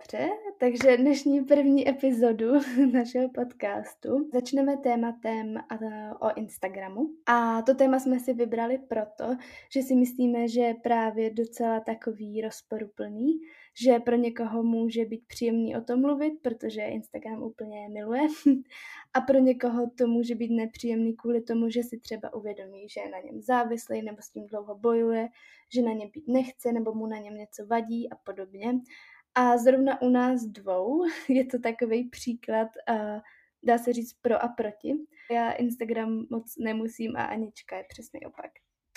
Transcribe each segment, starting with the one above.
Petře, takže dnešní první epizodu našeho podcastu začneme tématem o Instagramu. A to téma jsme si vybrali proto, že si myslíme, že je právě docela takový rozporuplný, že pro někoho může být příjemný o tom mluvit, protože Instagram úplně miluje, a pro někoho to může být nepříjemný kvůli tomu, že si třeba uvědomí, že je na něm závislý nebo s tím dlouho bojuje, že na něm být nechce nebo mu na něm něco vadí a podobně. A zrovna u nás dvou je to takový příklad, dá se říct, pro a proti. Já Instagram moc nemusím a Anička je přesný opak.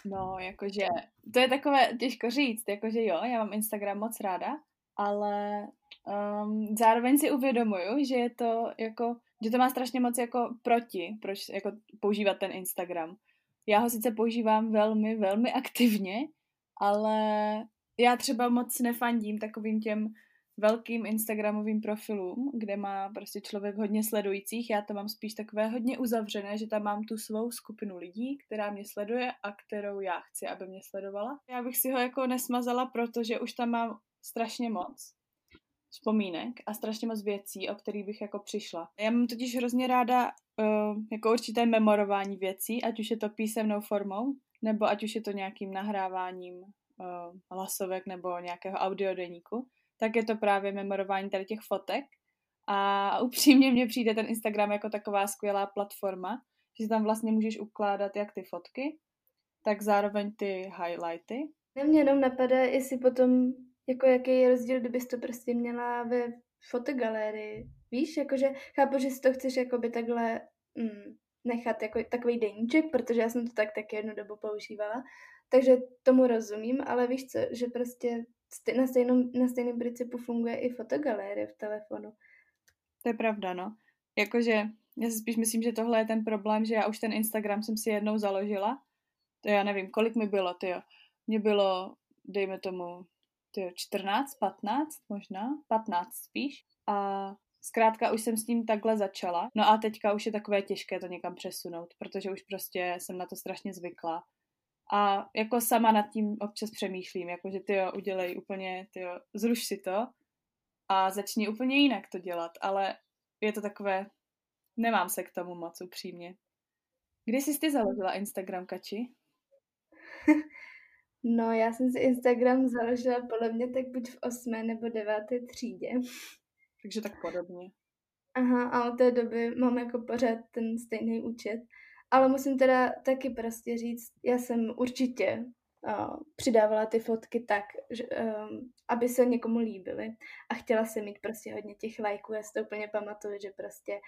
No, jakože, to je takové těžko říct, jakože jo, já mám Instagram moc ráda, ale zároveň si uvědomuju, že je to jako, že to má strašně moc jako proti, proč jako používat ten Instagram. Já ho sice používám velmi, velmi aktivně, ale já třeba moc nefandím takovým těm velkým Instagramovým profilům, kde má prostě člověk hodně sledujících. Já to mám spíš takové hodně uzavřené, že tam mám tu svou skupinu lidí, která mě sleduje a kterou já chci, aby mě sledovala. Já bych si ho jako nesmazala, protože už tam mám strašně moc vzpomínek a strašně moc věcí, o kterých bych jako přišla. Já mám totiž hrozně ráda jako určité memorování věcí, ať už je to písemnou formou, nebo ať už je to nějakým nahráváním hlasovek nebo nějakého audiodeníku, tak je to právě memorování tady těch fotek. A upřímně mně přijde ten Instagram jako taková skvělá platforma, že tam vlastně můžeš ukládat jak ty fotky, tak zároveň ty highlighty. Mně jenom napadá, jestli potom, jako jaký je rozdíl, kdybys to prostě měla ve fotogalerii, víš, jakože chápu, že si to chceš jakoby takhle nechat jako takový deníček, protože já jsem to taky jednu dobu používala, takže tomu rozumím, ale víš co, že prostě na stejném principu funguje i fotogalerie v telefonu. To je pravda, no. Jakože já si spíš myslím, že tohle je ten problém, že já už ten Instagram jsem si jednou založila. To já nevím, kolik mi bylo, tyjo. Mně bylo, dejme tomu, 14, 15 možná, 15 spíš. A zkrátka už jsem s tím takhle začala. No a teďka už je takové těžké to někam přesunout, protože už prostě jsem na to strašně zvyklá. A jako sama nad tím občas přemýšlím, jakože udělej úplně, zruš si to a začni úplně jinak to dělat, ale je to takové, nemám se k tomu moc upřímně. Kdy jsi ty založila Instagram, Kači? No, já jsem si Instagram založila podle mě tak buď v 8. nebo 9. třídě. Takže tak podobně. Aha, a od té doby mám jako pořád ten stejný účet. Ale musím teda taky prostě říct, já jsem určitě přidávala ty fotky tak, že, aby se někomu líbily. A chtěla jsem mít prostě hodně těch lajků. Já si to úplně pamatuju, že prostě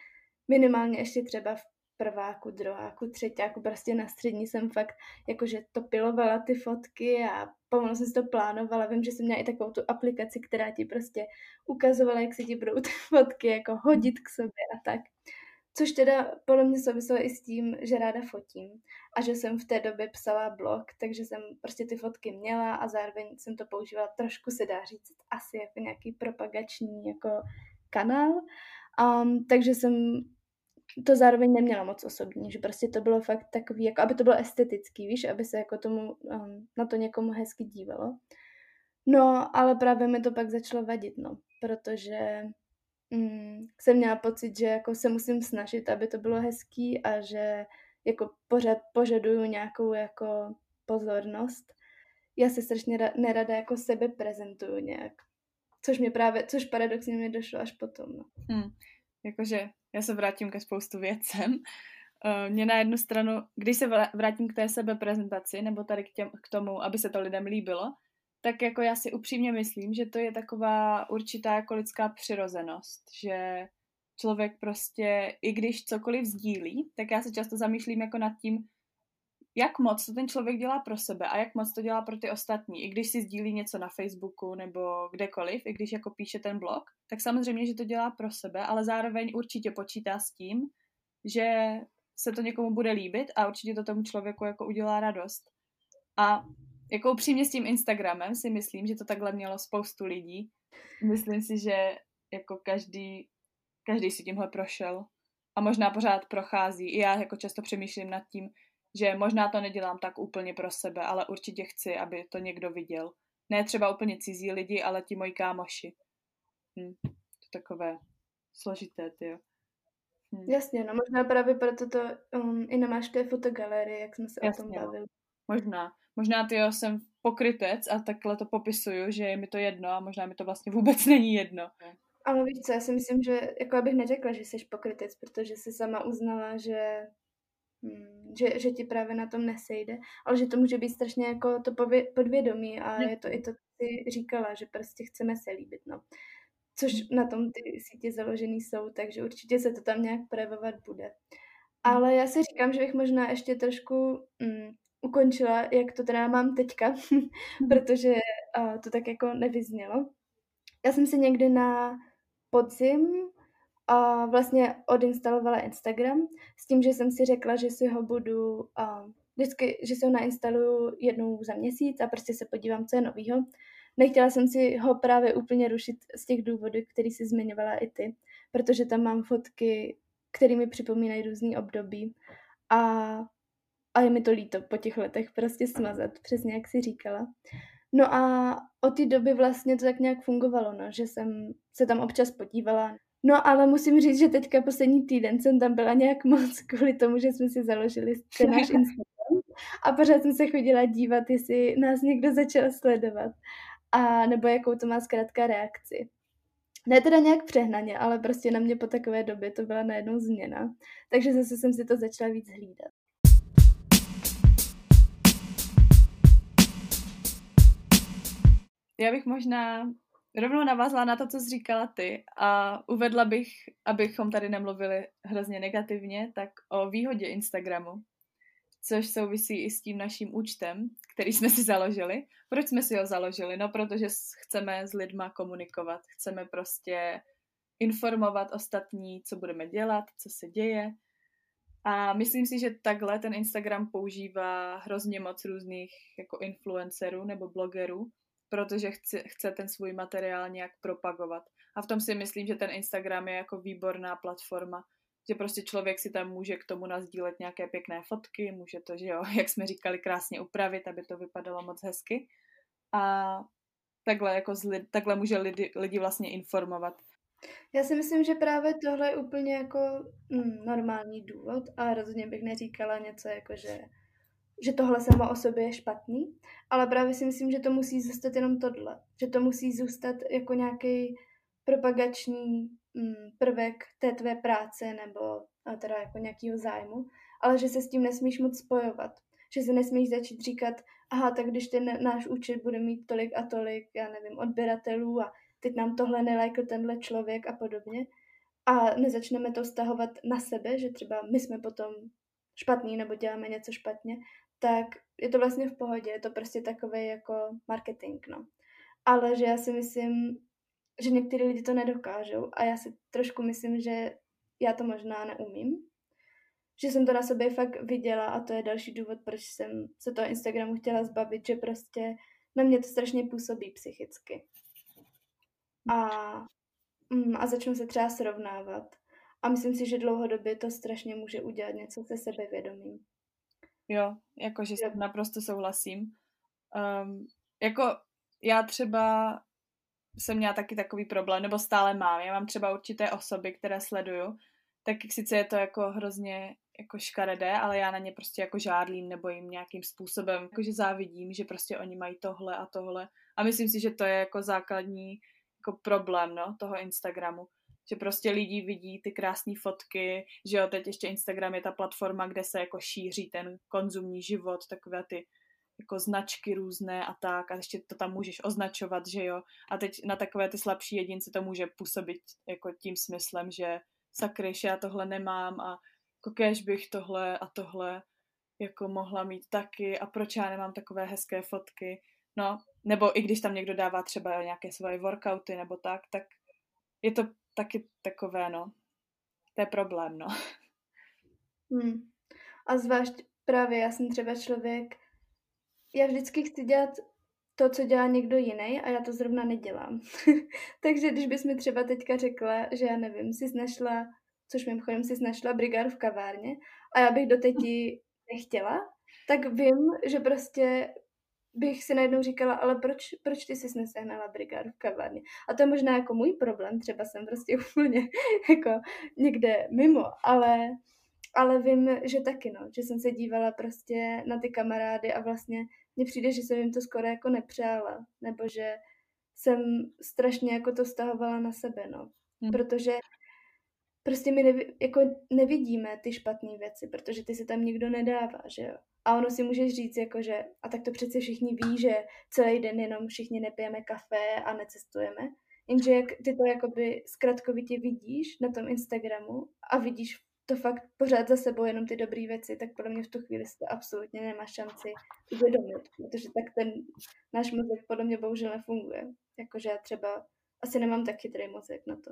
minimálně ještě třeba v prváku, druháku, třetíku, prostě na střední jsem fakt jakože topilovala ty fotky a pomalu jsem si to plánovala. Vím, že jsem měla i takovou tu aplikaci, která ti prostě ukazovala, jak se ti budou ty fotky jako hodit k sobě a tak. Což teda podle mě souviselo i s tím, že ráda fotím a že jsem v té době psala blog, takže jsem prostě ty fotky měla a zároveň jsem to používala trošku, se dá říct, asi jako nějaký propagační jako kanál. Takže jsem to zároveň neměla moc osobní, že prostě to bylo fakt takový, jako aby to bylo estetický, víš, aby se jako tomu, na to někomu hezky dívalo. No, ale právě mi to pak začalo vadit, no, protože jsem měla pocit, že jako se musím snažit, aby to bylo hezký a že jako pořád požaduju nějakou jako pozornost. Já se strašně nerada jako sebe prezentuju nějak. Což paradoxně mi došlo až potom. No. Jakože já se vrátím ke spoustu věcem. Mě na jednu stranu, když se vrátím k té sebeprezentaci nebo tady k tomu, aby se to lidem líbilo, tak jako já si upřímně myslím, že to je taková určitá jako lidská přirozenost, že člověk prostě, i když cokoliv sdílí, tak já se často zamýšlím jako nad tím, jak moc to ten člověk dělá pro sebe a jak moc to dělá pro ty ostatní. I když si sdílí něco na Facebooku nebo kdekoliv, i když jako píše ten blog, tak samozřejmě, že to dělá pro sebe, ale zároveň určitě počítá s tím, že se to někomu bude líbit a určitě to tomu člověku jako udělá radost. A jako upřímně s tím Instagramem si myslím, že to takhle mělo spoustu lidí. Myslím si, že jako každý si tímhle prošel a možná pořád prochází. I já jako často přemýšlím nad tím, že možná to nedělám tak úplně pro sebe, ale určitě chci, aby to někdo viděl. Ne třeba úplně cizí lidi, ale ti moji kámoši. To takové složité, tyjo. Jasně, no možná právě proto to i nemáš té fotogalerie, jak jsme se jasně, o tom bavili. Možná tyjo, jsem pokrytec a takhle to popisuju, že je mi to jedno a možná mi to vlastně vůbec není jedno. Ale víš co, já si myslím, že jako abych neřekla, že jsi pokrytec, protože jsi sama uznala, že ti právě na tom nesejde, ale že to může být strašně jako to podvědomí a je to i to, co ty říkala, že prostě chceme se líbit, no. Což na tom ty sítě založený jsou, takže určitě se to tam nějak projevovat bude. Ale já si říkám, že bych možná ještě trošku ukončila, jak to teda mám teďka, protože to tak jako nevyznělo. Já jsem si někdy na podzim vlastně odinstalovala Instagram s tím, že jsem si řekla, že si ho budu vždycky, že si ho nainstaluju jednou za měsíc a prostě se podívám, co je novýho. Nechtěla jsem si ho právě úplně rušit z těch důvodů, který jsi zmiňovala i ty, protože tam mám fotky, které mi připomínají různý období a je mi to líto po těch letech prostě smazat, přesně jak jsi říkala. No a od té doby vlastně to tak nějak fungovalo, no, že jsem se tam občas podívala. No ale musím říct, že teďka poslední týden jsem tam byla nějak moc kvůli tomu, že jsme si založili ten náš Instagram a pořád jsem se chodila dívat, jestli nás někdo začal sledovat a nebo jakou to má zkrátka reakci. Ne teda nějak přehnaně, ale prostě na mě po takové době to byla najednou změna, takže zase jsem si to začala víc hlídat. Já bych možná rovnou navázala na to, co jsi říkala ty a uvedla bych, abychom tady nemluvili hrozně negativně, tak o výhodě Instagramu, což souvisí i s tím naším účtem, který jsme si založili. Proč jsme si ho založili? No, protože chceme s lidma komunikovat, chceme prostě informovat ostatní, co budeme dělat, co se děje. A myslím si, že takhle ten Instagram používá hrozně moc různých jako influencerů nebo blogerů, protože chce ten svůj materiál nějak propagovat. A v tom si myslím, že ten Instagram je jako výborná platforma, že prostě člověk si tam může k tomu nasdílet nějaké pěkné fotky, může to, že jo, jak jsme říkali, krásně upravit, aby to vypadalo moc hezky. A takhle, jako takhle může lidi vlastně informovat. Já si myslím, že právě tohle je úplně jako normální důvod a rozhodně bych neříkala něco jako, že tohle samo o sobě je špatný, ale právě si myslím, že to musí zůstat jenom tohle. Že to musí zůstat jako nějaký propagační prvek té tvé práce nebo teda jako nějakýho zájmu, ale že se s tím nesmíš moc spojovat. Že se nesmíš začít říkat, aha, tak když ten náš účet bude mít tolik a tolik, já nevím, odběratelů a teď nám tohle nelajkl tenhle člověk a podobně. A nezačneme to stahovat na sebe, že třeba my jsme potom špatný nebo děláme něco špatně, tak je to vlastně v pohodě, je to prostě takovej jako marketing, no. Ale že já si myslím, že některý lidi to nedokážou a já si trošku myslím, že já to možná neumím, že jsem to na sobě fakt viděla a to je další důvod, proč jsem se toho Instagramu chtěla zbavit, že prostě na mě to strašně působí psychicky. A začnu se třeba srovnávat. A myslím si, že dlouhodobě to strašně může udělat něco se sebevědomím. Jo, jakože naprosto souhlasím. Jako já třeba jsem měla taky takový problém, nebo stále mám. Já mám třeba určité osoby, které sleduju, tak sice je to jako hrozně jako škaredé, ale já na ně prostě jako žárlím nebo jim nějakým způsobem jakože závidím, že prostě oni mají tohle a tohle. A myslím si, že to je jako základní jako problém, no, toho Instagramu. Že prostě lidi vidí ty krásné fotky, že jo, teď ještě Instagram je ta platforma, kde se jako šíří ten konzumní život, takové ty jako značky různé a tak, a ještě to tam můžeš označovat, že jo, a teď na takové ty slabší jedince to může působit jako tím smyslem, že sakry, že já tohle nemám a kéž bych tohle a tohle jako mohla mít taky a proč já nemám takové hezké fotky, no, nebo i když tam někdo dává třeba nějaké svoje workouty nebo tak, tak je to taky takové, no. To je problém, no. A zvlášť právě já jsem třeba člověk, já vždycky chci dělat to, co dělá někdo jiný a já to zrovna nedělám. Takže když bys mi třeba teďka řekla, že já nevím, jsi našla brigádu v kavárně a já bych do teď nechtěla, tak vím, že prostě bych si najednou říkala, ale proč ty jsi nesehnala brigádu v kavárně? A to je možná jako můj problém, třeba jsem prostě úplně jako někde mimo, ale vím, že taky, no, že jsem se dívala prostě na ty kamarády a vlastně mně přijde, že jsem jim to skoro jako nepřála, nebo že jsem strašně jako to stahovala na sebe, no, protože prostě my nevidíme ty špatné věci, protože ty se tam nikdo nedává, že jo. A ono si můžeš říct, jakože, a tak to přece všichni ví, že celý den jenom všichni nepijeme kafe a necestujeme. Jenže jak ty to jakoby zkratkovitě vidíš na tom Instagramu a vidíš to fakt pořád za sebou jenom ty dobré věci, tak podle mě v tu chvíli si to absolutně nemá šanci uvědomit, protože tak ten náš mozek podle mě bohužel nefunguje. Jakože já třeba asi nemám tak chytrý mozek na to.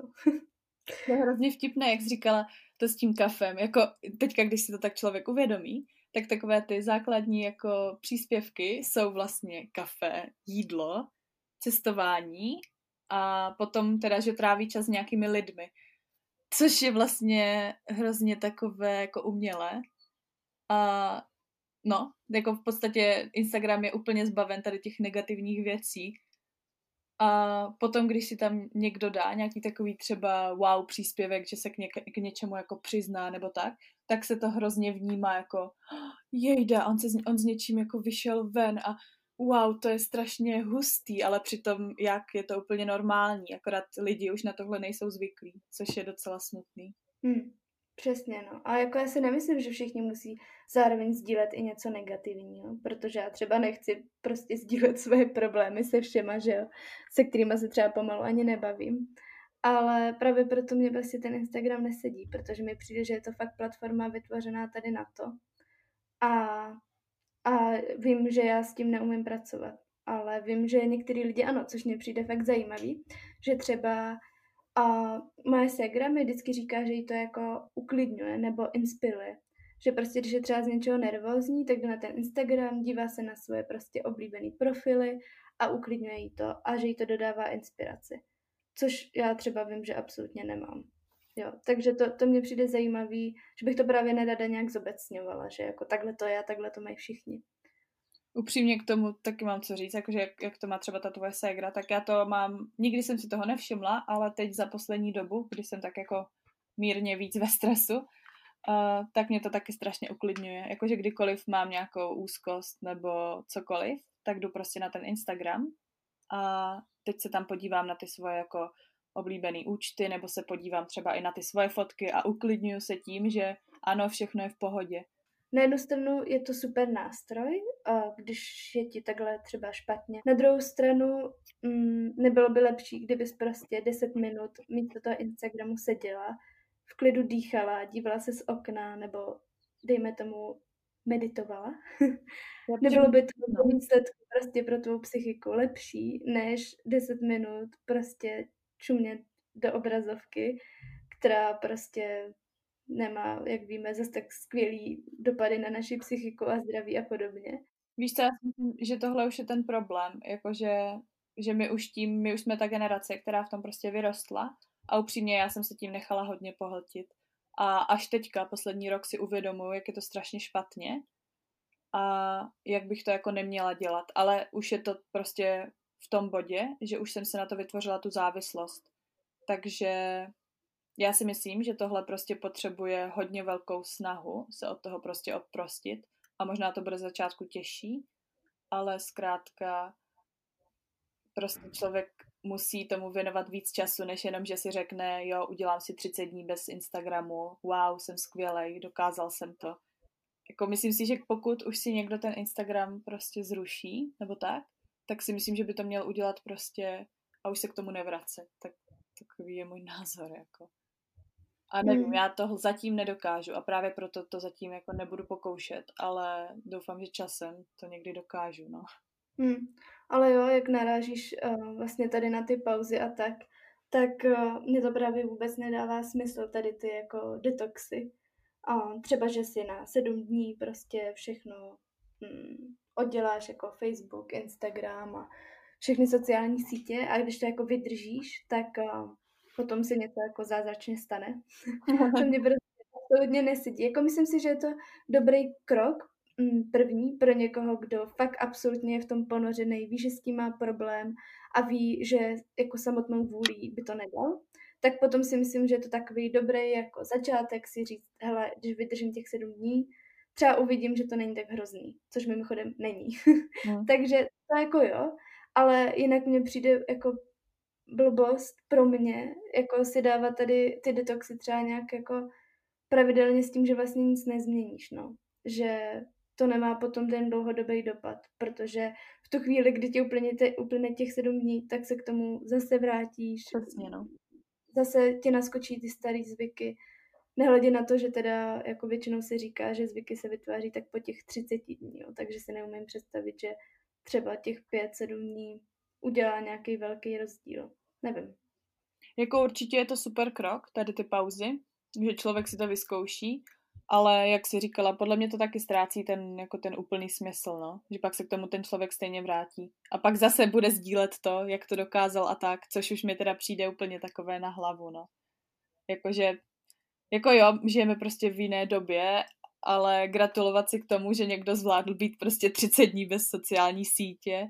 To je hrozně vtipné, jak jsi říkala to s tím kafem. Jako teďka, když si to tak člověk uvědomí, tak takové ty základní jako příspěvky jsou vlastně kafe, jídlo, cestování a potom teda, že tráví čas s nějakými lidmi. Což je vlastně hrozně takové jako umělé. A no, jako v podstatě Instagram je úplně zbaven tady těch negativních věcí. A potom, když si tam někdo dá nějaký takový třeba wow příspěvek, že se k něčemu jako přizná nebo tak, tak se to hrozně vnímá jako jejda, on s něčím jako vyšel ven a wow, to je strašně hustý, ale přitom jak je to úplně normální, akorát lidi už na tohle nejsou zvyklí, což je docela smutný. Přesně, no. A jako já si nemyslím, že všichni musí zároveň sdílet i něco negativního, protože já třeba nechci prostě sdílet svoje problémy se všema, že jo, se kterýma se třeba pomalu ani nebavím. Ale právě proto mě vlastně ten Instagram nesedí, protože mi přijde, že je to fakt platforma vytvořená tady na to. A vím, že já s tím neumím pracovat. Ale vím, že některý lidi ano, což mě přijde fakt zajímavý, že třeba a moje ségra mi vždycky říká, že jí to jako uklidňuje nebo inspiruje. Že prostě, když je třeba z něčeho nervózní, tak jde na ten Instagram, dívá se na svoje prostě oblíbené profily a uklidňuje jí to a že jí to dodává inspiraci. Což já třeba vím, že absolutně nemám. Jo, takže to mě přijde zajímavý, že bych to právě nerada nějak zobecňovala, že jako takhle to je a takhle to mají všichni. Upřímně k tomu taky mám co říct, jakože jak to má třeba ta tvoje ségra, tak já to mám, nikdy jsem si toho nevšimla, ale teď za poslední dobu, když jsem tak jako mírně víc ve stresu, tak mě to taky strašně uklidňuje. Jakože kdykoliv mám nějakou úzkost nebo cokoliv, tak jdu prostě na ten Instagram a teď se tam podívám na ty svoje jako oblíbený účty, nebo se podívám třeba i na ty svoje fotky a uklidňuju se tím, že ano, všechno je v pohodě. Na jednu stranu je to super nástroj, když je ti takhle třeba špatně. Na druhou stranu nebylo by lepší, kdybys prostě 10 minut místo toho Instagramu seděla, v klidu dýchala, dívala se z okna nebo dejme tomu meditovala. Nebylo by to výsledku prostě pro tvou psychiku lepší, než 10 minut prostě čumět do obrazovky, která prostě nemá, jak víme, zase tak skvělý dopady na naši psychiku a zdraví a podobně. Víš co, já myslím, že tohle už je ten problém, jakože že my už jsme ta generace, která v tom prostě vyrostla a upřímně já jsem se tím nechala hodně pohltit. A až teďka, poslední rok si uvědomuju, jak je to strašně špatně a jak bych to jako neměla dělat, ale už je to prostě v tom bodě, že už jsem se na to vytvořila tu závislost. Takže já si myslím, že tohle prostě potřebuje hodně velkou snahu se od toho prostě oprostit a možná to bude začátku těžší, ale zkrátka prostě člověk musí tomu věnovat víc času, než jenom, že si řekne, jo, udělám si 30 dní bez Instagramu, wow, jsem skvělej, dokázal jsem to. Jako myslím si, že pokud už si někdo ten Instagram prostě zruší, nebo tak si myslím, že by to měl udělat prostě a už se k tomu nevracet. Tak takový je můj názor, jako. A nevím, já to zatím nedokážu a právě proto to zatím jako nebudu pokoušet, ale doufám, že časem to někdy dokážu, no. Ale jo, jak narážíš vlastně tady na ty pauzy a tak mě to právě vůbec nedává smysl tady ty jako detoxy. Třeba, že si na 7 dní prostě všechno odděláš jako Facebook, Instagram a všechny sociální sítě a když to jako vydržíš, tak potom se něco jako zázračně stane. To mě prostě absolutně nesedí. Jako myslím si, že je to dobrý krok první pro někoho, kdo fakt absolutně je v tom ponořený, ví, že s tím má problém a ví, že jako samotnou vůlí by to nedal, tak potom si myslím, že je to takový dobrý jako začátek si říct, hele, když vydržím těch 7 dní, třeba uvidím, že to není tak hrozný, což mimochodem není. Takže to jako jo, ale jinak mně přijde jako blbost pro mě, jako si dávat tady ty detoxy třeba nějak jako pravidelně s tím, že vlastně nic nezměníš, no. Že to nemá potom ten dlouhodobý dopad, protože v tu chvíli, kdy ti uplyne těch 7 dní, tak se k tomu zase vrátíš. Přesně, no. Zase ti naskočí ty starý zvyky. Nehledě na to, že teda jako většinou se říká, že zvyky se vytváří tak po těch 30 dní, jo, takže si neumím představit, že třeba těch 5-7 dní udělá nějaký velký rozdíl. Nevím. Jako určitě je to super krok, tady ty pauzy, že člověk si to vyzkouší, ale jak jsi říkala, podle mě to taky ztrácí ten, jako ten úplný smysl, no? Že pak se k tomu ten člověk stejně vrátí. A pak zase bude sdílet to, jak to dokázal a tak, což už mi teda přijde úplně takové na hlavu, no. Jakože, jako jo, žijeme prostě v jiné době, ale gratulovat si k tomu, že někdo zvládl být prostě 30 dní bez sociální sítě,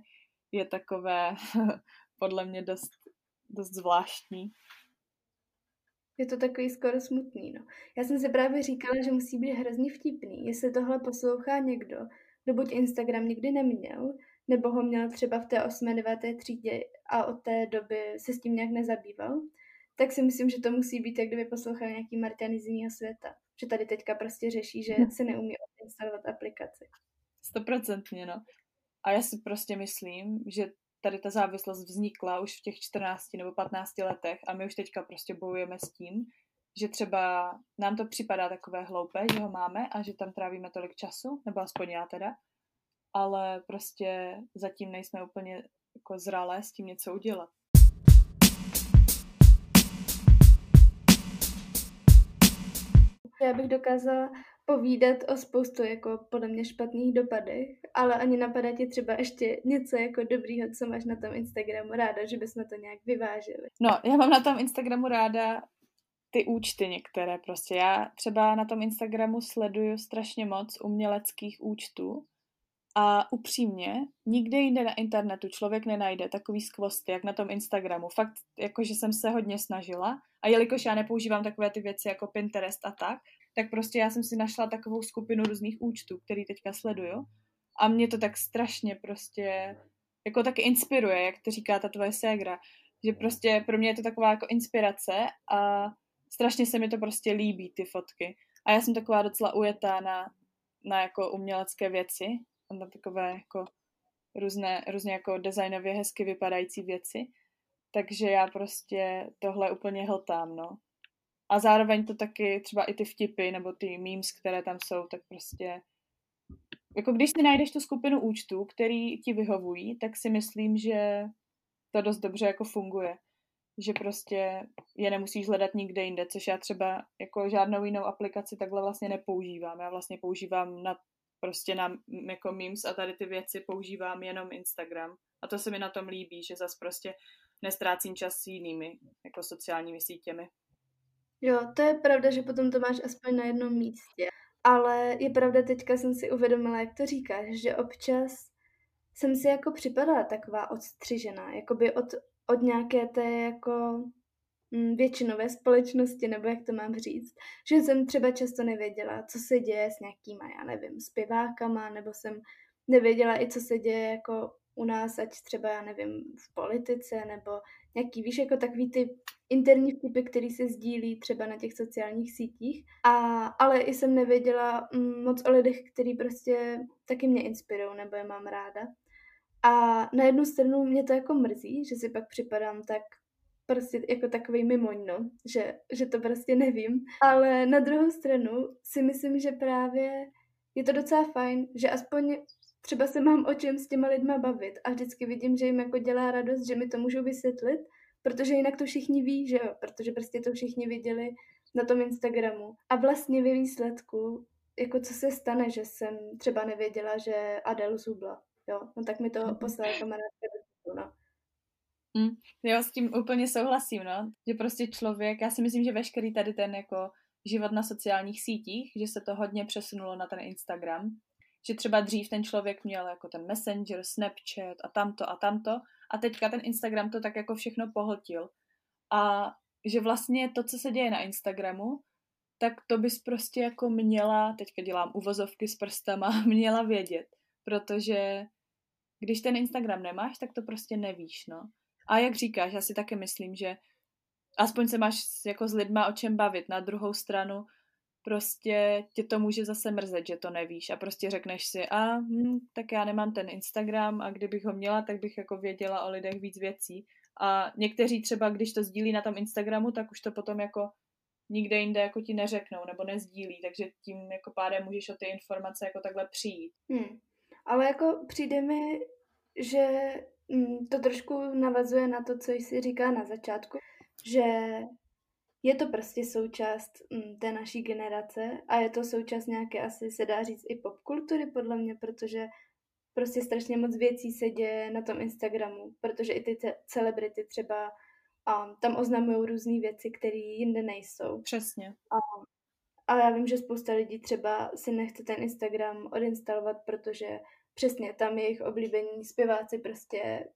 je takové podle mě dost zvláštní. Je to takový skoro smutný, no. Já jsem se právě říkala, že musí být hrozně vtipný, jestli tohle poslouchá někdo, kdo buď Instagram nikdy neměl, nebo ho měl třeba v té 8., 9. třídě a od té doby se s tím nějak nezabýval, tak si myslím, že to musí být, jak kdyby poslouchal nějaký Marťany z jiného světa. Že tady teďka prostě řeší, že se neumí odinstalovat aplikaci. 100%, no. A já si prostě myslím, že tady ta závislost vznikla už v těch 14 nebo 15 letech a my už teďka prostě bojujeme s tím, že třeba nám to připadá takové hloupé, že ho máme a že tam trávíme tolik času, nebo aspoň já teda, ale prostě zatím nejsme úplně jako zralé s tím něco udělat. Já bych dokázala povídat o spoustu jako podle mě špatných dopadech, ale ani napadá ti třeba ještě něco jako dobrýho, co máš na tom Instagramu ráda, že bys na to nějak vyvážili. No, já mám na tom Instagramu ráda ty účty některé prostě. Já třeba na tom Instagramu sleduju strašně moc uměleckých účtů a upřímně nikde jinde na internetu člověk nenajde takový skvosty, jak na tom Instagramu. Fakt, jakože jsem se hodně snažila a jelikož já nepoužívám takové ty věci jako Pinterest a tak prostě já jsem si našla takovou skupinu různých účtů, který teďka sleduju a mě to tak strašně prostě jako taky inspiruje, jak to říká ta tvoje ségra, že prostě pro mě je to taková jako inspirace a strašně se mi to prostě líbí, ty fotky. A já jsem taková docela ujetá na jako umělecké věci, na takové jako různě jako designově hezky vypadající věci, takže já prostě tohle úplně hltám, no. A zároveň to taky třeba i ty vtipy nebo ty memes, které tam jsou, tak prostě jako když si najdeš tu skupinu účtů, který ti vyhovují, tak si myslím, že to dost dobře jako funguje. Že prostě je nemusíš hledat nikde jinde, což já třeba jako žádnou jinou aplikaci takhle vlastně nepoužívám. Já vlastně používám na jako memes a tady ty věci používám jenom Instagram. A to se mi na tom líbí, že zas prostě nestrácím čas s jinými jako sociálními sítěmi. Jo, to je pravda, že potom to máš aspoň na jednom místě. Ale je pravda, teďka jsem si uvědomila, jak to říkáš, že občas jsem si jako připadala taková odstřižená, jakoby od nějaké té jako většinové společnosti, nebo jak to mám říct, že jsem třeba často nevěděla, co se děje s nějakýma, já nevím, zpěvákama, nebo jsem nevěděla i, co se děje jako u nás, ať třeba, já nevím, v politice, nebo nějaký, víš, jako takový ty interní vtipy, který se sdílí třeba na těch sociálních sítích. Ale i jsem nevěděla moc o lidech, který prostě taky mě inspirujou, nebo je mám ráda. A na jednu stranu mě to jako mrzí, že si pak připadám tak prostě jako takovej mimoňno, že to prostě nevím. Ale na druhou stranu si myslím, že právě je to docela fajn, že aspoň třeba se mám o čem s těma lidma bavit a vždycky vidím, že jim jako dělá radost, že mi to můžou vysvětlit, protože jinak to všichni ví, že jo, protože prostě to všichni viděli na tom Instagramu. A vlastně ve výsledku, jako co se stane, že jsem třeba nevěděla, že Adele zhubla, jo, no tak mi to poslala kamarádka, no. Jo, s tím úplně souhlasím, no, že prostě člověk, já si myslím, že veškerý tady ten jako život na sociálních sítích, že se to hodně přesunulo na ten Instagram, Že třeba dřív ten člověk měl jako ten Messenger, Snapchat a tamto a teďka ten Instagram to tak jako všechno pohltil. A že vlastně to, co se děje na Instagramu, tak to bys prostě jako měla, teďka dělám uvozovky s prstama, měla vědět, protože když ten Instagram nemáš, tak to prostě nevíš, no. A jak říkáš, já si taky myslím, že aspoň se máš jako s lidma o čem bavit. Na druhou stranu prostě tě to může zase mrzet, že to nevíš a prostě řekneš si tak já nemám ten Instagram a kdybych ho měla, tak bych jako věděla o lidech víc věcí. A někteří třeba, když to sdílí na tom Instagramu, tak už to potom jako nikde jinde jako ti neřeknou nebo nezdílí, takže tím jako pádem můžeš o ty informace jako takhle přijít. Ale jako přijde mi, že to trošku navazuje na to, co jsi říkala na začátku, že je to prostě součást té naší generace a je to součást nějaké, asi se dá říct, i popkultury podle mě, protože prostě strašně moc věcí se děje na tom Instagramu, protože i ty celebrity třeba tam oznamují různé věci, které jinde nejsou. Přesně. A já vím, že spousta lidí třeba si nechce ten Instagram odinstalovat, protože přesně tam jejich oblíbení zpěváci prostě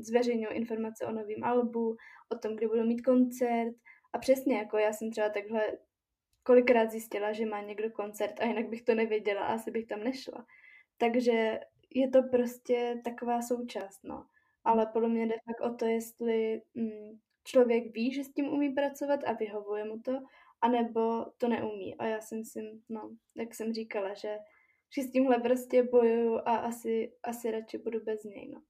zveřejňují informace o novém albu, o tom, kdy budou mít koncert. A přesně, jako já jsem třeba takhle kolikrát zjistila, že má někdo koncert a jinak bych to nevěděla a asi bych tam nešla. Takže je to prostě taková součást, no. Ale podle mě jde fakt o to, jestli člověk ví, že s tím umí pracovat a vyhovuje mu to, anebo to neumí. A já si myslím, no, jak jsem říkala, že s tímhle prostě bojuju a asi radši budu bez něj, no.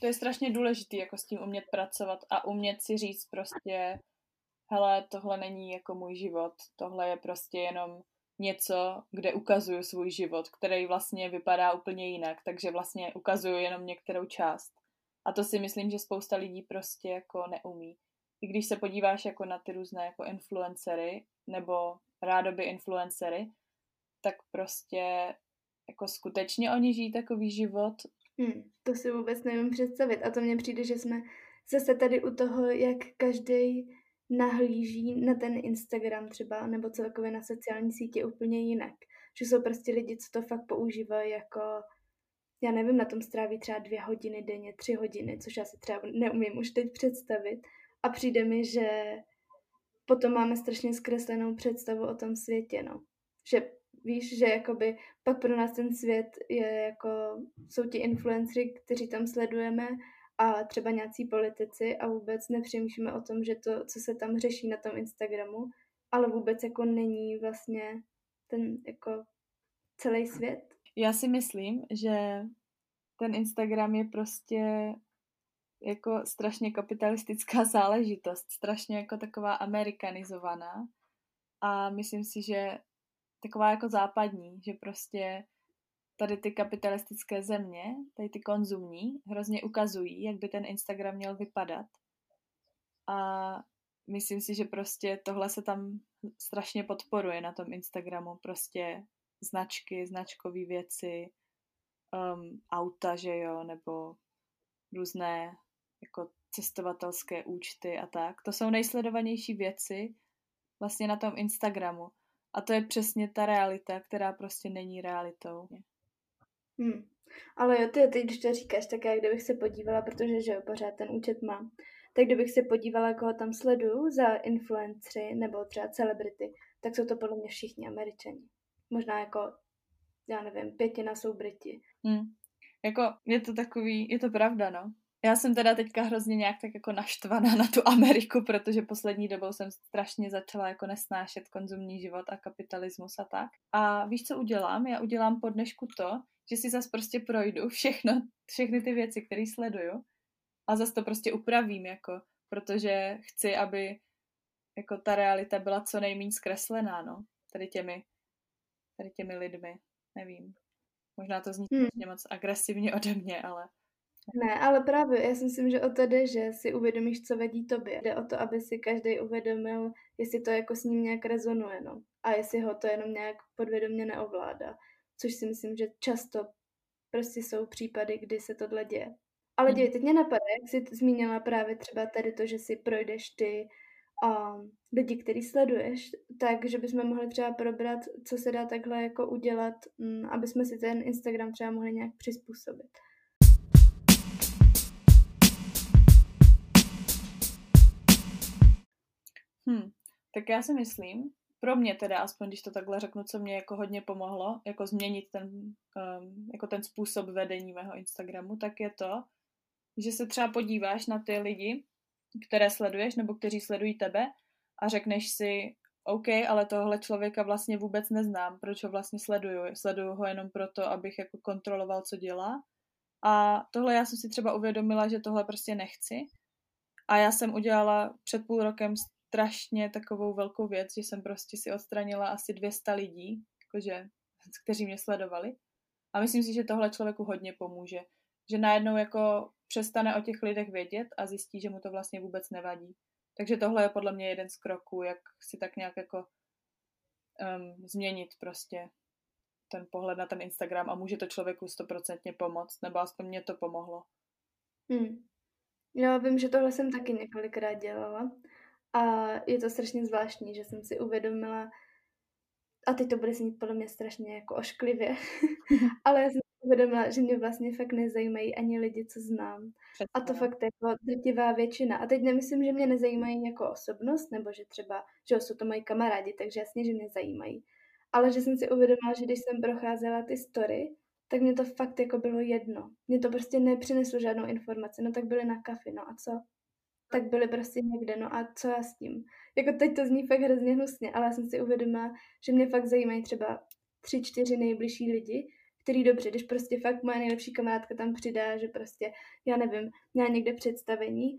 To je strašně důležitý, jako s tím umět pracovat a umět si říct prostě hele, tohle není jako můj život, tohle je prostě jenom něco, kde ukazuju svůj život, který vlastně vypadá úplně jinak, takže vlastně ukazuju jenom některou část. A to si myslím, že spousta lidí prostě jako neumí. I když se podíváš jako na ty různé jako influencery nebo rádoby influencery, tak prostě jako skutečně oni žijí takový život. To si vůbec nevím představit. A to mně přijde, že jsme zase tady u toho, jak každý nahlíží na ten Instagram třeba, nebo celkově na sociální sítě úplně jinak. Že jsou prostě lidi, co to fakt používají jako, já nevím, na tom stráví třeba 2 hodiny denně, 3 hodiny, což já si třeba neumím už teď představit. A přijde mi, že potom máme strašně zkreslenou představu o tom světě, no. Že víš, že jakoby pak pro nás ten svět je jako, jsou ti influenceři, kteří tam sledujeme, a třeba nějací politici a vůbec nepřemýšlíme o tom, že to, co se tam řeší na tom Instagramu, ale vůbec jako není vlastně ten jako celý svět. Já si myslím, že ten Instagram je prostě jako strašně kapitalistická záležitost, strašně jako taková amerikanizovaná a myslím si, že taková jako západní, že prostě tady ty kapitalistické země, tady ty konzumní, hrozně ukazují, jak by ten Instagram měl vypadat. A myslím si, že prostě tohle se tam strašně podporuje na tom Instagramu. Prostě značky, značkové věci, auta, že jo, nebo různé jako cestovatelské účty a tak. To jsou nejsledovanější věci vlastně na tom Instagramu. A to je přesně ta realita, která prostě není realitou. Ale jo, ty, když to říkáš, tak já kdybych se podívala, protože že jo, pořád ten účet mám, tak kdybych se podívala, koho tam sleduju za influencery nebo třeba celebrity, tak jsou to podle mě všichni Američani. Možná jako, já nevím, 5% jsou Briti. Jako je to takový, je to pravda, no. Já jsem teda teďka hrozně nějak tak jako naštvaná na tu Ameriku, protože poslední dobou jsem strašně začala jako nesnášet konzumní život a kapitalismus a tak. A víš, co udělám? Já udělám po dnešku to, že si zase prostě projdu všechny ty věci, které sleduju a zase to prostě upravím, jako, protože chci, aby jako ta realita byla co nejméně zkreslená, no, tady těmi lidmi, nevím. Možná to zní moc agresivně ode mě, ale ne, ale právě, já si myslím, že o to jde, že si uvědomíš, co vadí tobě. Jde o to, aby si každý uvědomil, jestli to jako s ním nějak rezonuje, no. A jestli ho to jenom nějak podvědomě neovládá. Což si myslím, že často prostě jsou případy, kdy se tohle děje. Ale teď mě napadá, jak jsi zmínila právě třeba tady to, že si projdeš ty a lidi, který sleduješ, takže bychom mohli třeba probrat, co se dá takhle jako udělat, aby jsme si ten Instagram třeba mohli nějak přizpůsobit. Tak já si myslím, pro mě teda, aspoň když to takhle řeknu, co mě jako hodně pomohlo, jako změnit ten způsob vedení mého Instagramu, tak je to, že se třeba podíváš na ty lidi, které sleduješ nebo kteří sledují tebe a řekneš si, OK, ale tohle člověka vlastně vůbec neznám, proč ho vlastně sleduju. Sleduju ho jenom proto, abych jako kontroloval, co dělá. A tohle já jsem si třeba uvědomila, že tohle prostě nechci. A já jsem udělala před půl rokem strašně takovou velkou věc, že jsem prostě si odstranila asi 200 lidí, jakože, kteří mě sledovali. A myslím si, že tohle člověku hodně pomůže. Že najednou jako přestane o těch lidech vědět a zjistí, že mu to vlastně vůbec nevadí. Takže tohle je podle mě jeden z kroků, jak si tak nějak jako změnit prostě ten pohled na ten Instagram a může to člověku 100% pomoct, nebo aspoň mě to pomohlo. Já vím, že tohle jsem taky několikrát dělala a je to strašně zvláštní, že jsem si uvědomila, a teď to bude znít podle mě strašně jako ošklivě, ale já jsem uvědomila, že mě vlastně fakt nezajímají ani lidi, co znám. Přesná. A to fakt jako drtivá většina. A teď nemyslím, že mě nezajímají jako osobnost, nebo že třeba, že jsou to moji kamarádi, takže jasně, že mě zajímají. Ale že jsem si uvědomila, že když jsem procházela ty story, tak mě to fakt jako bylo jedno. Mě to prostě nepřineslo žádnou informaci. No tak byli na kafi, no a co? Tak byli prostě někde, no a co já s tím? Jako teď to zní fakt hrozně hnusně, ale já jsem si uvědomila, že mě fakt zajímají třeba 3-4 nejbližší lidi, který dobře, když prostě fakt moje nejlepší kamarádka tam přidá, že prostě, já nevím, měla někde představení,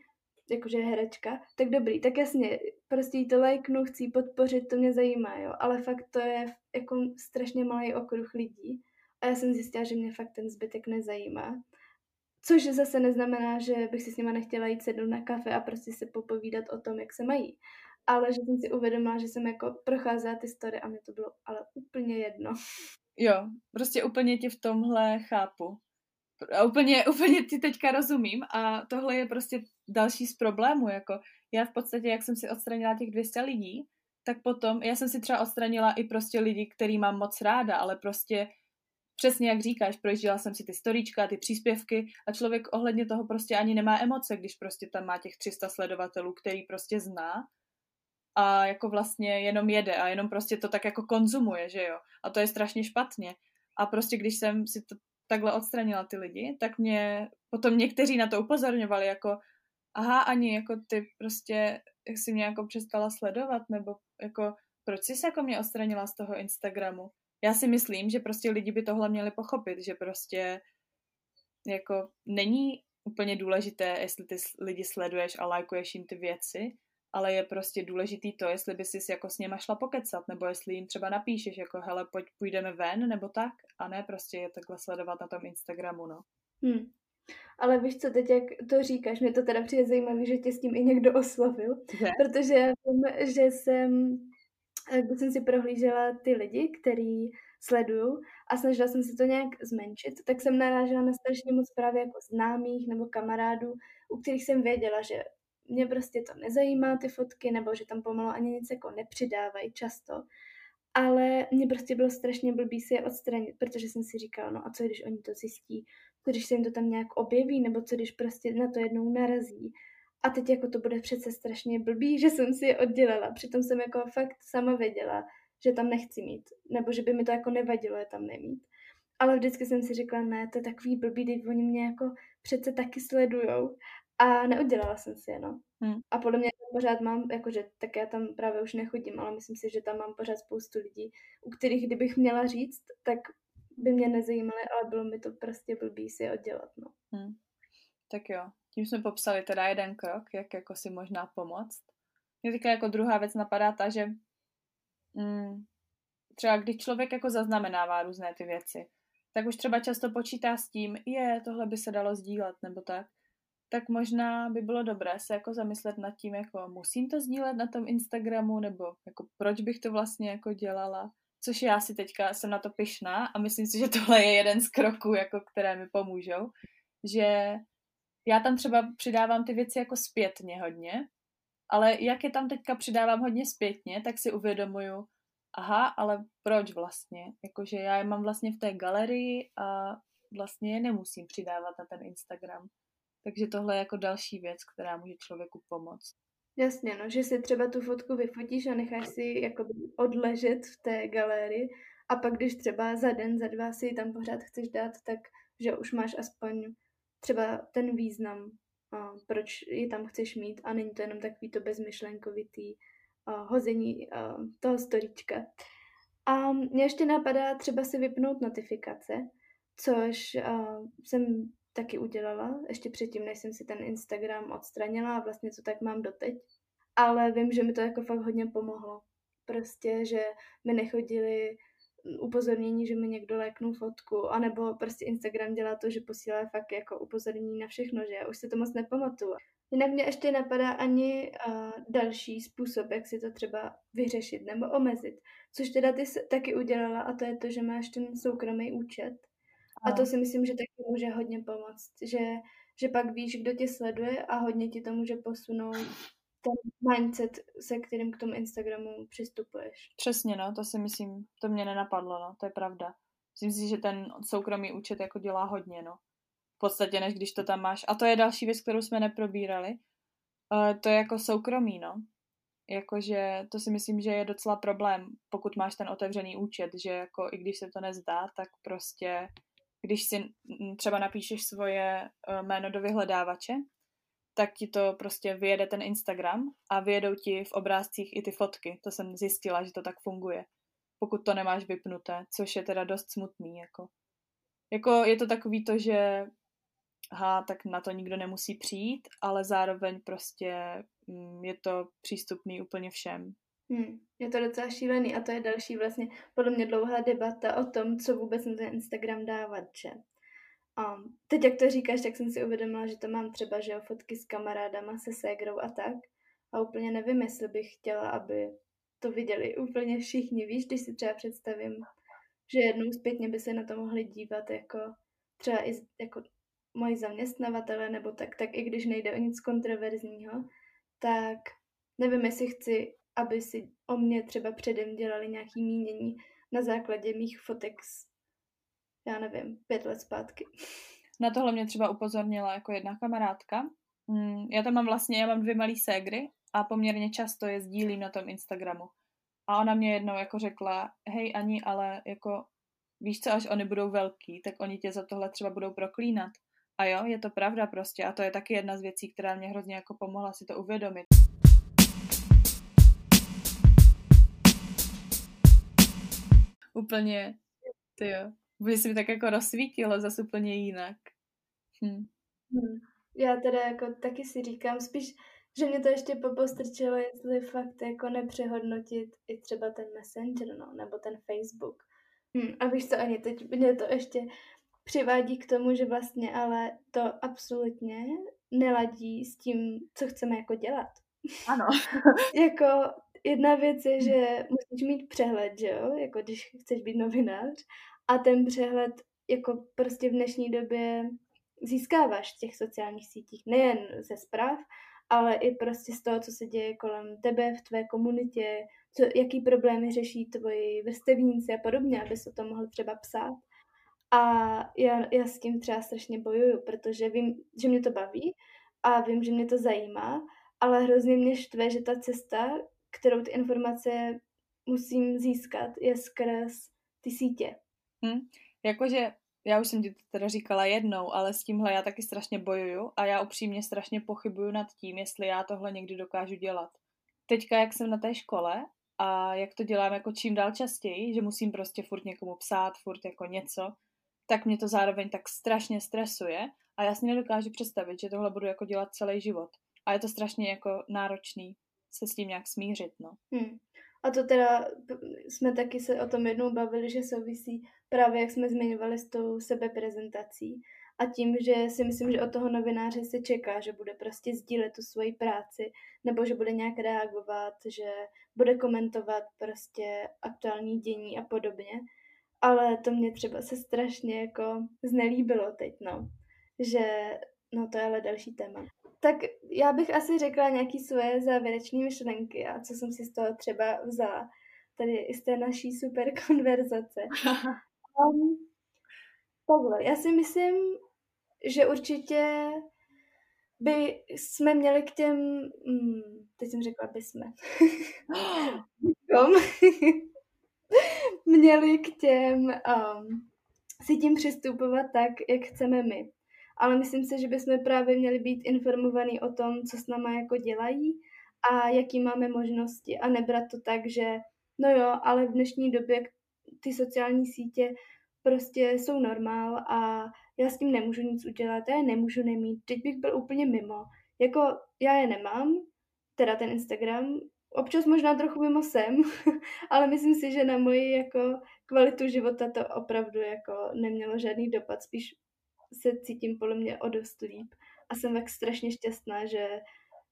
jakože herečka, tak dobrý, tak jasně, prostě jí to lajknu, chci jí podpořit, to mě zajímá, jo, ale fakt to je jako strašně malý okruh lidí a já jsem zjistila, že mě fakt ten zbytek nezajímá, což zase neznamená, že bych si s nima nechtěla jít sednout na kafe a prostě se popovídat o tom, jak se mají, ale že jsem si uvědomila, že jsem jako procházela ty story a mě to bylo ale úplně jedno. Jo, prostě úplně tě v tomhle chápu. A úplně ti teďka rozumím a tohle je prostě další z problémů, jako já v podstatě, jak jsem si odstranila těch 200 lidí, tak potom, já jsem si třeba odstranila i prostě lidi, který mám moc ráda, ale prostě přesně jak říkáš, projížděla jsem si ty storíčka, ty příspěvky a člověk ohledně toho prostě ani nemá emoce, když prostě tam má těch 300 sledovatelů, který prostě zná. A jako vlastně jenom jede a jenom prostě to tak jako konzumuje, že jo. A to je strašně špatně. A prostě když jsem si to takhle odstranila ty lidi, tak mě potom někteří na to upozorňovali jako aha, Ani, jako ty prostě jsi mě jako přestala sledovat, nebo jako proč jsi se jako mě odstranila z toho Instagramu? Já si myslím, že prostě lidi by tohle měli pochopit, že prostě jako není úplně důležité, jestli ty lidi sleduješ a lajkuješ jim ty věci, ale je prostě důležitý to, jestli by si jako s něma šla pokecat, nebo jestli jim třeba napíšeš, jako hele, pojď, půjdeme ven, nebo tak, a ne prostě je takhle sledovat na tom Instagramu, no. Ale víš co, teď jak to říkáš, mě to teda přijde zajímavé, že tě s tím i někdo oslovil, že? Protože já vím, že jsem si prohlížela ty lidi, který sleduju a snažila jsem se to nějak zmenšit, tak jsem narážela na strašně moc právě jako známých nebo kamarádů, u kterých jsem věděla, že mě prostě to nezajímá ty fotky, nebo že tam pomalu ani nic jako nepřidávají často, ale mě prostě bylo strašně blbý si je odstranit, protože jsem si říkala, no a co když oni to zjistí, co když se jim to tam nějak objeví, nebo co když prostě na to jednou narazí. A teď jako to bude přece strašně blbý, že jsem si je oddělala, přitom jsem jako fakt sama věděla, že tam nechci mít, nebo že by mi to jako nevadilo je tam nemít. Ale vždycky jsem si říkala, ne, to je takový blbý, když oni mě jako přece taky sledujou. A neudělala jsem si je, no. A podle mě pořád mám, jakože, tak já tam právě už nechodím, ale myslím si, že tam mám pořád spoustu lidí, u kterých, kdybych měla říct, tak by mě nezajímaly, ale bylo mi to prostě blbý si je oddělat, no. Tak jo, tím jsme popsali teda jeden krok, jak jako si možná pomoct. Mě teďka jako druhá věc napadá ta, že třeba když člověk jako zaznamenává různé ty věci, tak už třeba často počítá s tím, tohle by se dalo sdílet, nebo tak. Tak možná by bylo dobré se jako zamyslet nad tím, jako musím to sdílet na tom Instagramu, nebo jako proč bych to vlastně jako dělala. Což já si teďka jsem na to pyšná a myslím si, že tohle je jeden z kroků, jako které mi pomůžou. Že já tam třeba přidávám ty věci jako zpětně hodně Ale jak je tam teďka přidávám hodně zpětně, tak si uvědomuju, aha, ale proč vlastně? Jakože já je mám vlastně v té galerii a vlastně je nemusím přidávat na ten Instagram. Takže tohle je jako další věc, která může člověku pomoct. Jasně, no, že si třeba tu fotku vyfotíš a necháš si jakoby odležet v té galerii a pak když třeba za den, za dva si ji tam pořád chceš dát, tak že už máš aspoň třeba ten význam, proč ji tam chceš mít a není to jenom takový to bezmyšlenkovitý hození toho storíčka. A mě ještě napadá třeba si vypnout notifikace, což jsem taky udělala, ještě předtím, než jsem si ten Instagram odstranila a vlastně to tak mám doteď. Ale vím, že mi to jako fakt hodně pomohlo. Prostě, že mi nechodili upozornění, že mi někdo lajknul fotku, anebo prostě Instagram dělá to, že posílá fakt jako upozornění na všechno, že já už si to moc nepamatuju. Jinak mě ještě napadá ani další způsob, jak si to třeba vyřešit nebo omezit. Což teda ty taky udělala a to je to, že máš ten soukromý účet. A to si myslím, že taky může hodně pomoct, že pak víš, kdo tě sleduje a hodně ti to může posunout ten mindset, se kterým k tomu Instagramu přistupuješ. Přesně, no, to si myslím, to mě nenapadlo, no, to je pravda. Myslím si, že ten soukromý účet jako dělá hodně, no. V podstatě, než když to tam máš. A to je další věc, kterou jsme neprobírali. To je jako soukromí, no. Jakože to si myslím, že je docela problém, pokud máš ten otevřený účet, že jako i když se to nezdá, tak prostě když si třeba napíšeš svoje jméno do vyhledávače, tak ti to prostě vyjede ten Instagram a vyjedou ti v obrázcích i ty fotky. To jsem zjistila, že to tak funguje, pokud to nemáš vypnuté, což je teda dost smutný. Jako je to takový to, že tak na to nikdo nemusí přijít, ale zároveň prostě je to přístupný úplně všem. Je to docela šílený a to je další vlastně podle mě dlouhá debata o tom, co vůbec na ten Instagram dávat, že? Teď, jak to říkáš, tak jsem si uvědomila, že to mám třeba, že jo, fotky s kamarádama, se ségrou a tak a úplně nevím, jestli bych chtěla, aby to viděli úplně všichni, víš, když si třeba představím, že jednou zpětně by se na to mohli dívat jako třeba i jako moji zaměstnavatele nebo tak i když nejde o nic kontroverzního, tak nevím, jestli chci, aby si o mě třeba předem dělali nějaký mínění na základě mých fotek z, já nevím, 5 let zpátky. Na tohle mě třeba upozornila jako jedna kamarádka. Já mám 2 malý ségry a poměrně často je sdílím na tom Instagramu. A ona mě jednou jako řekla, hej Ani, ale jako víš co, až oni budou velký, tak oni tě za tohle třeba budou proklínat. A jo, je to pravda prostě. A to je taky jedna z věcí, která mě hrozně jako pomohla si to uvědomit. Úplně, tyjo, bude se mi tak jako rozsvítilo zase úplně jinak. Já teda jako taky si říkám spíš, že mě to ještě popostrčilo, jestli fakt jako nepřehodnotit i třeba ten Messenger, no, nebo ten Facebook. A víš co, Ani, teď mě to ještě přivádí k tomu, že vlastně ale to absolutně neladí s tím, co chceme jako dělat. Ano. Jako jedna věc je, že musíš mít přehled, že jo, jako když chceš být novinář a ten přehled jako prostě v dnešní době získáváš v těch sociálních sítích, nejen ze zpráv, ale i prostě z toho, co se děje kolem tebe, v tvé komunitě, jaký problémy řeší tvoji vrstevníci a podobně, abys o tom mohl třeba psát. A já s tím třeba strašně bojuju, protože vím, že mě to baví a vím, že mě to zajímá, ale hrozně mě štve, že ta cesta, kterou ty informace musím získat, je skrz ty sítě. Jakože, já už jsem ti to teda říkala jednou, ale s tímhle já taky strašně bojuju a já upřímně strašně pochybuju nad tím, jestli já tohle někdy dokážu dělat. Teďka, jak jsem na té škole a jak to dělám jako čím dál častěji, že musím prostě furt někomu psát, furt jako něco, tak mě to zároveň tak strašně stresuje a já si nedokážu představit, že tohle budu jako dělat celý život. A je to strašně jako náročný se s tím nějak smířit, no. A to teda jsme taky se o tom jednou bavili, že souvisí právě, jak jsme zmiňovali, s tou sebeprezentací a tím, že si myslím, že od toho novináře se čeká, že bude prostě sdílet tu svoji práci nebo že bude nějak reagovat, že bude komentovat prostě aktuální dění a podobně, ale to mě třeba se strašně jako znelíbilo teď, no, že no to je ale další téma. Tak já bych asi řekla nějaké svoje závěrečné myšlenky a co jsem si z toho třeba vzala tady i z té naší super konverzace. Takhle, já si myslím, že určitě by jsme měli k těm... teď jsem řekla, by jsme. Měli k těm si tím přistupovat tak, jak chceme my. Ale myslím si, že bychom právě měli být informovaní o tom, co s náma jako dělají a jaký máme možnosti. A nebrat to tak, že no jo, ale v dnešní době ty sociální sítě prostě jsou normál a já s tím nemůžu nic udělat, já je nemůžu nemít. Teď bych byl úplně mimo. Jako já je nemám, teda ten Instagram, občas možná trochu mimo jsem, ale myslím si, že na moji jako kvalitu života to opravdu jako nemělo žádný dopad, spíš se cítím podle mě o dost líp a jsem tak strašně šťastná, že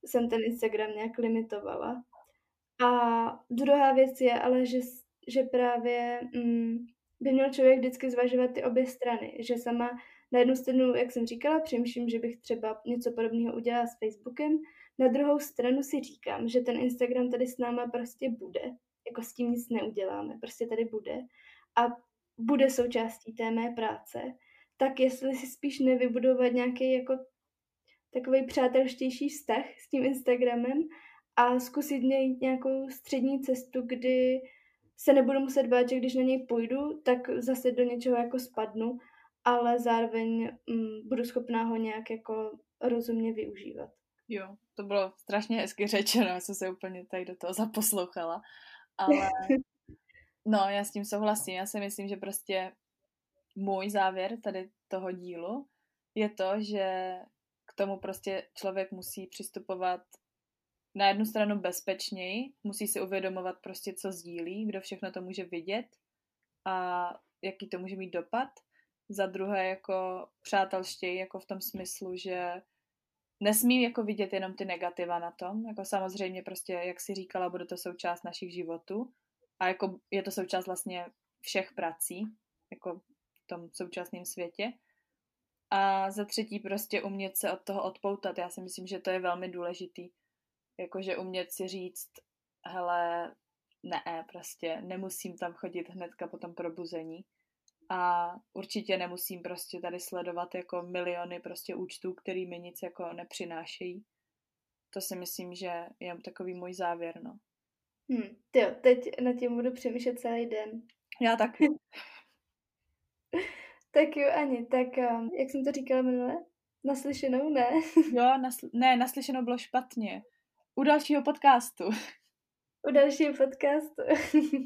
jsem ten Instagram nějak limitovala. A druhá věc je ale, že právě by měl člověk vždycky zvažovat ty obě strany, že sama na jednu stranu, jak jsem říkala, přemýšlím, že bych třeba něco podobného udělala s Facebookem, na druhou stranu si říkám, že ten Instagram tady s náma prostě bude, jako s tím nic neuděláme, prostě tady bude a bude součástí té mé práce. Tak jestli si spíš nevybudovat nějaký jako takový přátelštější vztah s tím Instagramem a zkusit najít nějakou střední cestu, kdy se nebudu muset bát, že když na něj půjdu, tak zase do něčeho jako spadnu, ale zároveň budu schopná ho nějak jako rozumně využívat. Jo, to bylo strašně hezky řečeno, já jsem se úplně tady do toho zaposlouchala, ale no, já s tím souhlasím, já si myslím, že prostě můj závěr tady toho dílu je to, že k tomu prostě člověk musí přistupovat na jednu stranu bezpečněji, musí si uvědomovat prostě, co sdílí, kdo všechno to může vidět a jaký to může mít dopad. Za druhé jako přátelštěji, jako v tom smyslu, že nesmím jako vidět jenom ty negativa na tom, jako samozřejmě prostě, jak jsi říkala, bude to součást našich životů a jako je to součást vlastně všech prací, jako v tom současném světě. A za třetí prostě umět se od toho odpoutat. Já si myslím, že to je velmi důležitý. Jakože umět si říct, hele, ne, prostě nemusím tam chodit hnedka po tom probuzení a určitě nemusím prostě tady sledovat jako miliony prostě účtů, který mi nic jako nepřinášejí. To si myslím, že je takový můj závěr, no. Jo, teď nad tím budu přemýšlet celý den. Já taky. Tak jo, Ani, tak jak jsem to říkala minule? Naslyšenou, ne? Jo, naslyšenou bylo špatně. U dalšího podcastu. U dalšího podcastu.